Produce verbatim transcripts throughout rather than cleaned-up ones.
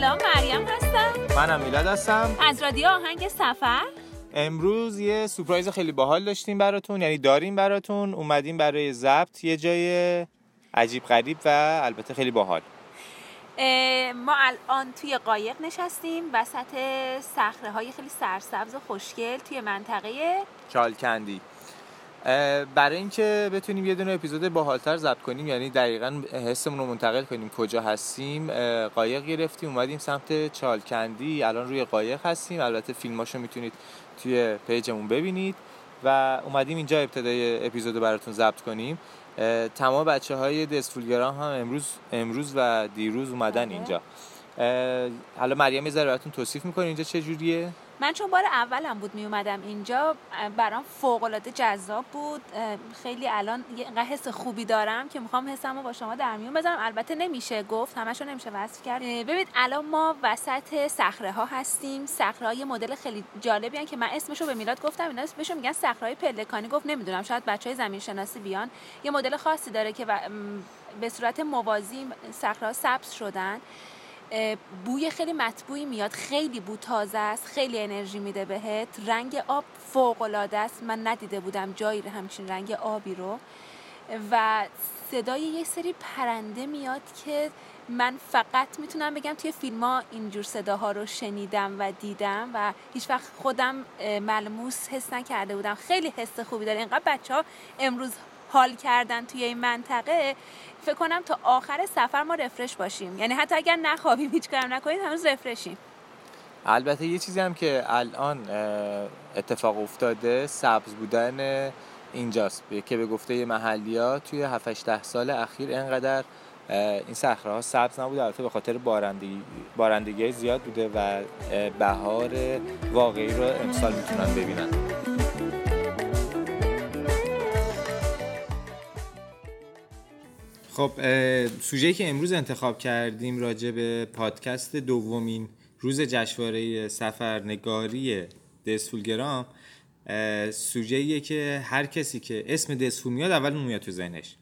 سلام، مریم هستم. منم میلاد هستم از رادیو آهنگ سفر. امروز یه سورپرایز خیلی باحال داشتیم براتون، یعنی داریم براتون. اومدیم برای ضبط یه جای عجیب غریب و البته خیلی باحال. ما الان توی قایق نشستیم وسط صخره‌های خیلی سرسبز و خوشگل توی منطقه چالکندی. برای اینکه بتونیم یه دونه اپیزود باحال‌تر ضبط کنیم، یعنی دقیقاً حسمون رو منتقل کنیم کجا هستیم، قایق گرفتیم اومدیم سمت چالکندی. الان روی قایق هستیم، البته فیلماشو میتونید توی پیجمون ببینید و اومدیم اینجا ابتدای اپیزودو براتون ضبط کنیم. تمام بچه‌های دزفولگرام هم امروز امروز و دیروز اومدن اینجا. حالا مریم یه ذره براتون توصیف می‌کنه اینجا چه جوریه. من چون بار اولم بود می اومدم اینجا، برام فوق‌العاده جذاب بود. خیلی الان یه حس خوبی دارم که می‌خوام حسمو با شما در میون بذارم. البته نمیشه گفت، همشو نمیشه وصف کرد. ببینید الان ما وسط صخره‌ها هستیم. صخره‌های مدل خیلی جالبی ان که من اسمشو به میلاد گفتم، اینا بهش میگن صخره‌های پلکانی. گفت نمیدونم شاید بچهای زمین‌شناسی بیان. یه مدل خاصی داره که به صورت موازی صخره‌ها سبز شدن. بوی خیلی مطبوعی میاد، خیلی بو تازه است، خیلی انرژی میده بهت. رنگ آب فوق‌العاده است، من ندیده بودم جایی همچین رنگ آبی رو. و صدای یه سری پرنده میاد که من فقط میتونم بگم توی فیلم‌ها اینجور صداها رو شنیدم و دیدم و هیچ وقت خودم ملموس حس نکرده بودم. خیلی حس خوبی داره. اینقدر بچه‌ها امروز حال کردن توی این منطقه، فکر کنم تا آخر سفر ما رفرش باشیم. یعنی حتی اگر نخوابیم هیچ کارم نکنید هنوز رفرشیم. البته یه چیزی هم که الان اتفاق افتاده سبز بودن اینجاست که به گفته محلی‌ها توی هفت هشت سال اخیر اینقدر این صخره‌ها سبز نبوده. البته به خاطر بارندگی بارندگی زیاد بوده و بهار واقعی رو امسال میتونن ببینن. خب سوژه‌ای که امروز انتخاب کردیم راجع به پادکست دومین روز جشنواره سفرنگاری دزفولگرام، سوژه‌ایه که هر کسی که اسم دزفول میاد اول اون میاد تو ذهنش.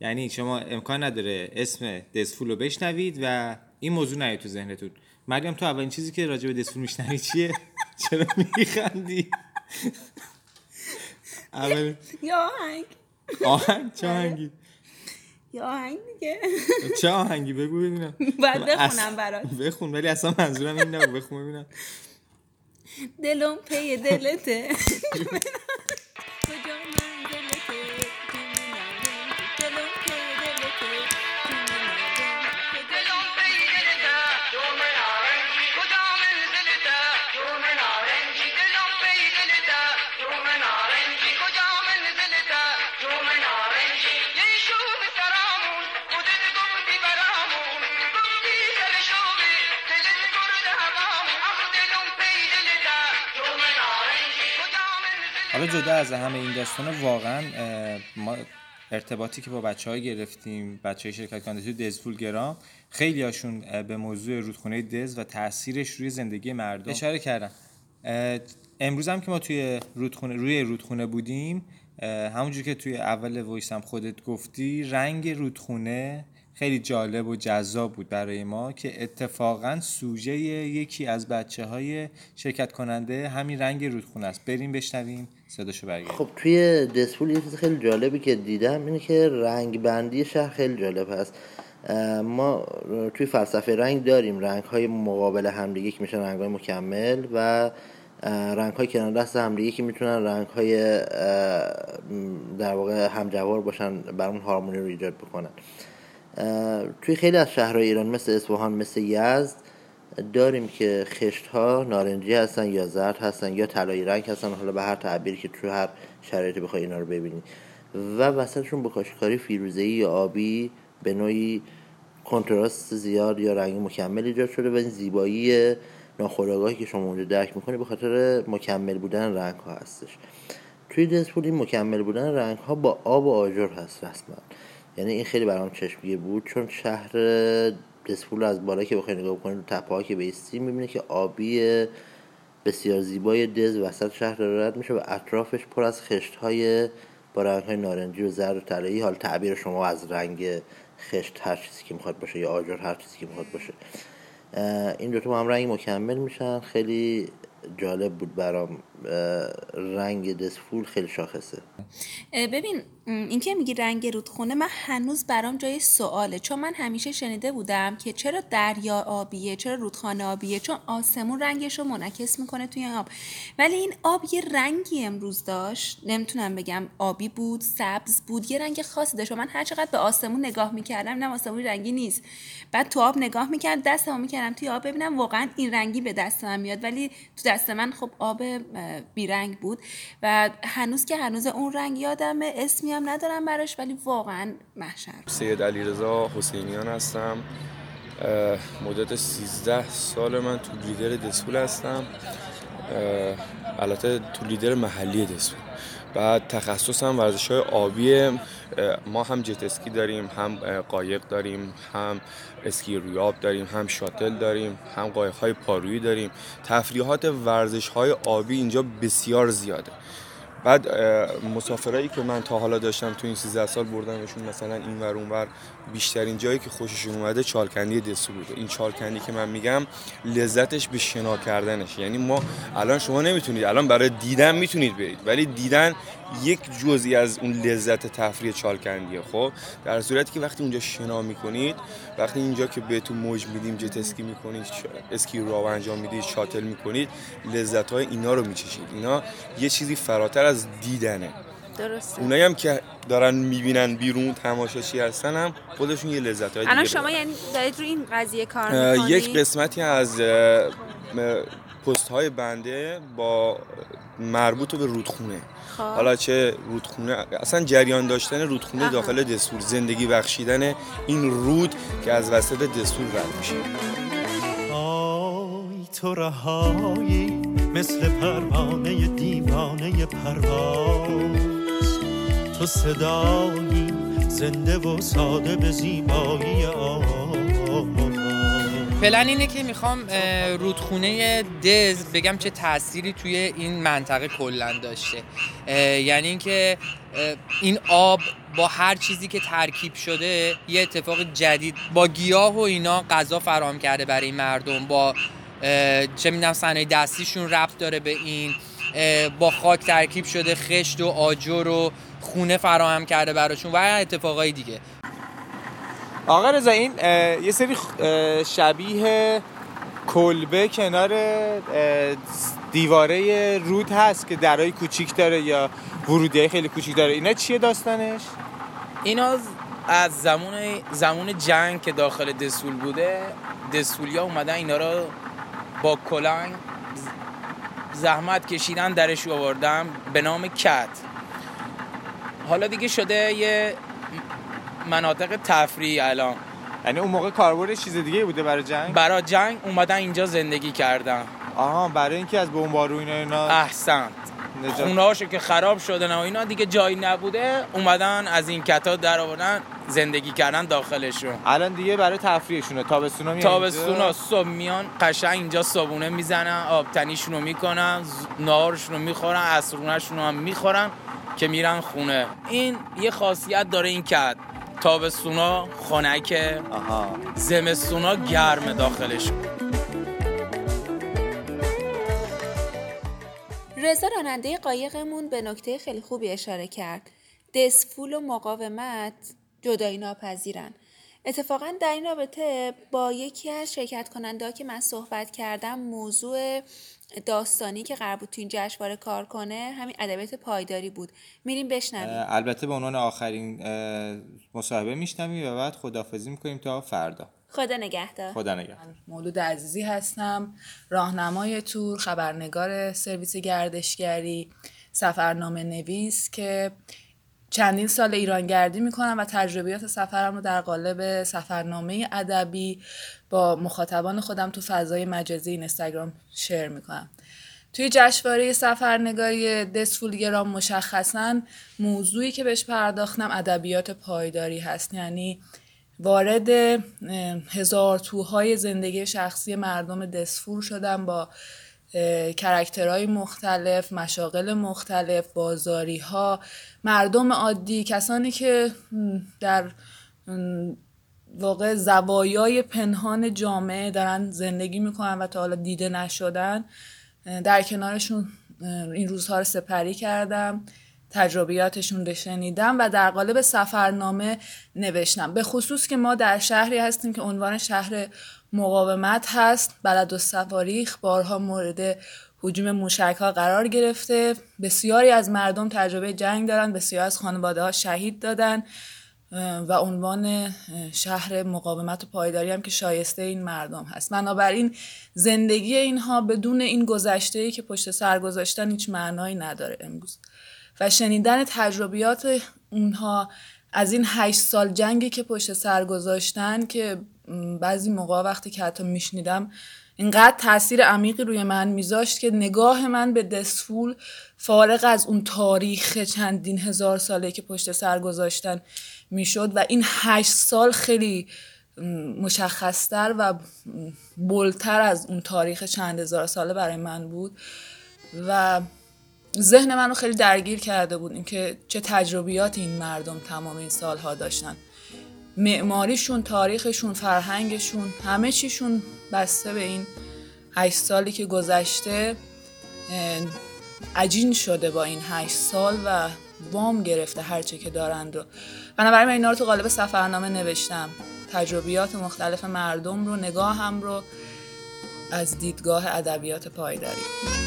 یعنی شما امکان نداره اسم دزفول رو بشنوید و این موضوع نیاد تو ذهنتون. مریم تو اولین چیزی که راجع به دزفول میشنوی چیه؟ چرا میخندی؟ اول یا آهنگ آهنگ چه آهنگی؟ یا آهنگ دیگه. چه آهنگی بگو ببینم. باید بخونم برات. بخون، ولی اصلا منظورم این نبود. بخون ببینم. دلم پی دلته. کجا من دلته؟ دلم پی دلته. دلم پی دلته. تو من آرنجی. کجا من دلته؟ تو من آرنجی. دلم پی دلته. تو من آرنجی. کجا من دلته؟ تو من آرنجی. حالا جدا از همه این داستان، واقعا ما ارتباطی که با بچه‌ها گرفتیم، بچه‌های شرکت کننده توی دزفولگرام، خیلی هاشون به موضوع رودخونه دز و تاثیرش روی زندگی مردم اشاره کردن. امروز هم که ما توی رودخونه روی رودخونه بودیم، همونجوری که توی اول وایس هم خودت گفتی، رنگ رودخونه خیلی جالب و جذاب بود برای ما که اتفاقاً سوژه یکی از بچه‌های شرکت کننده همین رنگ رودخونه است. بریم بشنویم صداشو برگردیم. خب توی دزفول یه چیز خیلی جالبی که دیدم اینه که رنگ بندی شهر خیلی جالب هست. ما توی فلسفه رنگ داریم رنگ‌های مقابل همدیگه که میشن رنگ‌های مکمل و رنگ‌های کنار دست همدیگه که میتونن رنگ‌های در واقع همجوار باشن، برامون هارمونی رو ایجاد بکنن. توی خیلی از شهرهای ایران مثل اصفهان، مثل یزد داریم که خشت‌ها نارنجی هستن یا زرد هستن یا طلایی رنگ هستن، حالا به هر تعبیری که توی هر شرایطی بخوای اینا رو ببینی، و وسطشون با کاشی‌کاری فیروزه‌ای یا آبی به نوعی کنتراست زیاد یا رنگ مکمل ایجاد شده و این زیبایی ناخودآگاهی که شما اونجا درک می‌کنی به خاطر مکمل بودن رنگ‌ها هستش. توی دزفول این مکمل بودن رنگ‌ها با آب و آجر هست رسماً. یعنی این خیلی برام چشمگیر بود چون شهر دزفول از بالا که بخوای نگاه کنید تو تپه‌ها که بیستی می‌بینی که آبی بسیار زیبای دز وسط شهر رد میشه و اطرافش پر از خشت‌های با رنگ‌های نارنجی و زرد و طلایی. حالا تعبیر شما از رنگ خشت هر چیزی که می‌خواد باشه یا آجر هر چیزی که می‌خواد باشه. این دوتا با هم رنگ مکمل میشن. خیلی جالب بود برام، رنگ دزفول خیلی شاخصه. ببین این که میگی رنگ رودخونه، من هنوز برام جای سواله، چون من همیشه شنیده بودم که چرا دریا آبیه، چرا رودخانه آبیه، چون آسمون رنگش رو منعکس میکنه توی آب. ولی این آب یه رنگی امروز داشت، نمیتونم بگم آبی بود، سبز بود، یه رنگ خاصی داشت. من هر چقدر به آسمون نگاه میکردم نه آسمون رنگی نیست، بعد تو آب نگاه میکردم، دستمو میکردم توی آب ببینم واقعا این رنگی به دستم میاد، ولی تو دست من خب آب بیرنگ بود. و هنوز که هنوز اون رنگ یادمه، اسمی هم ندارم براش، ولی واقعا محشر. سید علیرضا حسینیان هستم، مدت سیزده سال من تو لیدر دزفول هستم، البته تو لیدر محلی دزفول. بعد تخصصم ورزش‌های آبیه، ما هم جت اسکی داریم، هم قایق داریم، هم اسکی روی آب داریم، هم شاتل داریم، هم قایق‌های پارویی داریم. تفریحات ورزش‌های آبی اینجا بسیار زیاده. بعد مسافرایی که من تا حالا داشتم تو این سیزده سال بردمشون مثلا این ور اون ور، بیشترین جایی که خوششون اومده چالکندی دزفول بوده. این چالکندی که من میگم لذتش به شنا کردنش، یعنی ما الان شما نمیتونید، الان برای دیدن میتونید برید، ولی دیدن یک جزئی از اون لذت تفریح چالکندیه. خب در صورتی که وقتی اونجا شنا میکنید، وقتی اینجا که بهتون موج میدیم، جت اسکی میکنید، اسکی رو انجام میدید، شاتل میکنید، لذت های اینا رو میچشید. اینا یه چیزی فراتر از دیدنه. درسته. اونایی هم که دارن میبینن بیرون، تماشاچی هستن، هم خودشون یه لذت های دیگه. الان شما یعنی دارید روی این قضیه کار میکنید؟ یک قسمتی از پست های بنده با مربوط به رودخونه. خواه. حالا چه رودخونه، اصلا جریان داشتن رودخونه داخل دزفول، زندگی بخشیدن این رود که از وسط دزفول رد میشه. آی تو رهایی مثل پروانه دیوانه پرواز، تو صدایی زنده و ساده به زیبایی آواز. پلن اینه که میخوام رودخونه دز بگم چه تأثیری توی این منطقه کلن داشته، یعنی اینکه این آب با هر چیزی که ترکیب شده یه اتفاق جدید، با گیاه و اینا غذا فراهم کرده برای مردم، با چه میدونم صنایع دستیشون ربط داره به این، با خاک ترکیب شده، خشت و آجر و خونه فراهم کرده براشون و اتفاقای دیگه. آقا رضا این یه سری شبیه کلبه کنار دیواره رود هست که درهای کوچیک داره یا ورودیای خیلی کوچیک داره، اینا چیه داستانش؟ اینا از زمان زمان جنگ که داخل دزفول بوده، دزفولیا اومدن اینا رو با کلنگ زحمت کشیدن درش آوردن به نام کت. حالا دیگه شده یه مناطق تفریحی الان. یعنی اون موقع کاربرد چیز دیگه بوده برای جنگ؟ برای جنگ اومدن اینجا زندگی کردن. آها، برای اینکه از بمبارو اینا اینا احسن نجات. اوناشو که خراب شدن و اینا دیگه جایی نبوده، اومدن از این کتا در آوردن زندگی کردن داخلشون. الان دیگه برای تفریحشونه، تابستونا میان. تابستونا صبح میان قشنگ اینجا صابونه میزنن، آب تنیشون رو میکنن، ناهارشون رو میخورن، عصرونه‌شون هم میخورن که میرن خونه. این یه خاصیت داره این کت. تابستونا خنکه، زمستونا گرمه داخلش. رضا راننده قایقمون به نکته خیلی خوبی اشاره کرد. دزفول و مقاومت جدایی ناپذیرن. اتفاقا در این رابطه با یکی از شرکت کننده‌ها که من صحبت کردم، موضوع داستانی که قرار بود تو این جشنواره کار کنه همین ادبیات پایداری بود. میریم بشنویم. البته به عنوان آخرین مصاحبه میشنویم و بعد خداحافظی میکنیم تا فردا. خدا نگهدار. خدا نگهدار. مولود عزیزی هستم، راهنمای تور، خبرنگار سرویس گردشگری، سفرنامه نویس که چندین سال ایرانگردی میکنم و تجربیات سفرم رو در قالب سفرنامه ادبی با مخاطبان خودم تو فضای مجازی اینستاگرام شیر میکنم. توی جشنواره سفرنگاری دزفولگرام مشخصاً موضوعی که بهش پرداختم ادبیات پایداری هست، یعنی وارد هزار توهای زندگی شخصی مردم دزفول شدم با کرکترهای مختلف، مشاغل مختلف، بازاری‌ها، مردم عادی، کسانی که در واقع زوایای پنهان جامعه دارن زندگی میکنن و تا حالا دیده نشدن، در کنارشون این روزها رو سپری کردم، تجربیاتشون رو شنیدم و در قالب سفرنامه نوشتم. به خصوص که ما در شهری هستیم که عنوان شهر مقاومت هست. بلدالسفاریخ بارها مورد هجوم موشک‌ها قرار گرفته، بسیاری از مردم تجربه جنگ دارن، بسیاری از خانواده‌ها شهید دادن و عنوان شهر مقاومت و پایداری هم که شایسته این مردم هست. بنابراین زندگی اینها بدون این گذشته‌ای که پشت سر گذاشتن هیچ معنایی نداره امروز. و شنیدن تجربیات اونها از این هشت سال جنگی که پشت سر گذاشتن، که بعضی موقع وقتی که حتی میشنیدم اینقدر تأثیر عمیقی روی من میذاشت که نگاه من به دزفول فارغ از اون تاریخ چندین هزار ساله که پشت سر گذاشتن میشد و این هشت سال خیلی مشخصتر و بلتر از اون تاریخ چند هزار ساله برای من بود و ذهن منو خیلی درگیر کرده بود این که چه تجربیات این مردم تمام این سالها داشتن. معماریشون، تاریخشون، فرهنگشون، همه چیشون بسته به این هشت سالی که گذشته عجین شده با این هشت سال و وام گرفته هرچی که دارند رو. بنابراین من اینا رو تو قالب سفرنامه نوشتم، تجربیات مختلف مردم رو، نگاهم رو از دیدگاه ادبیات پایداری.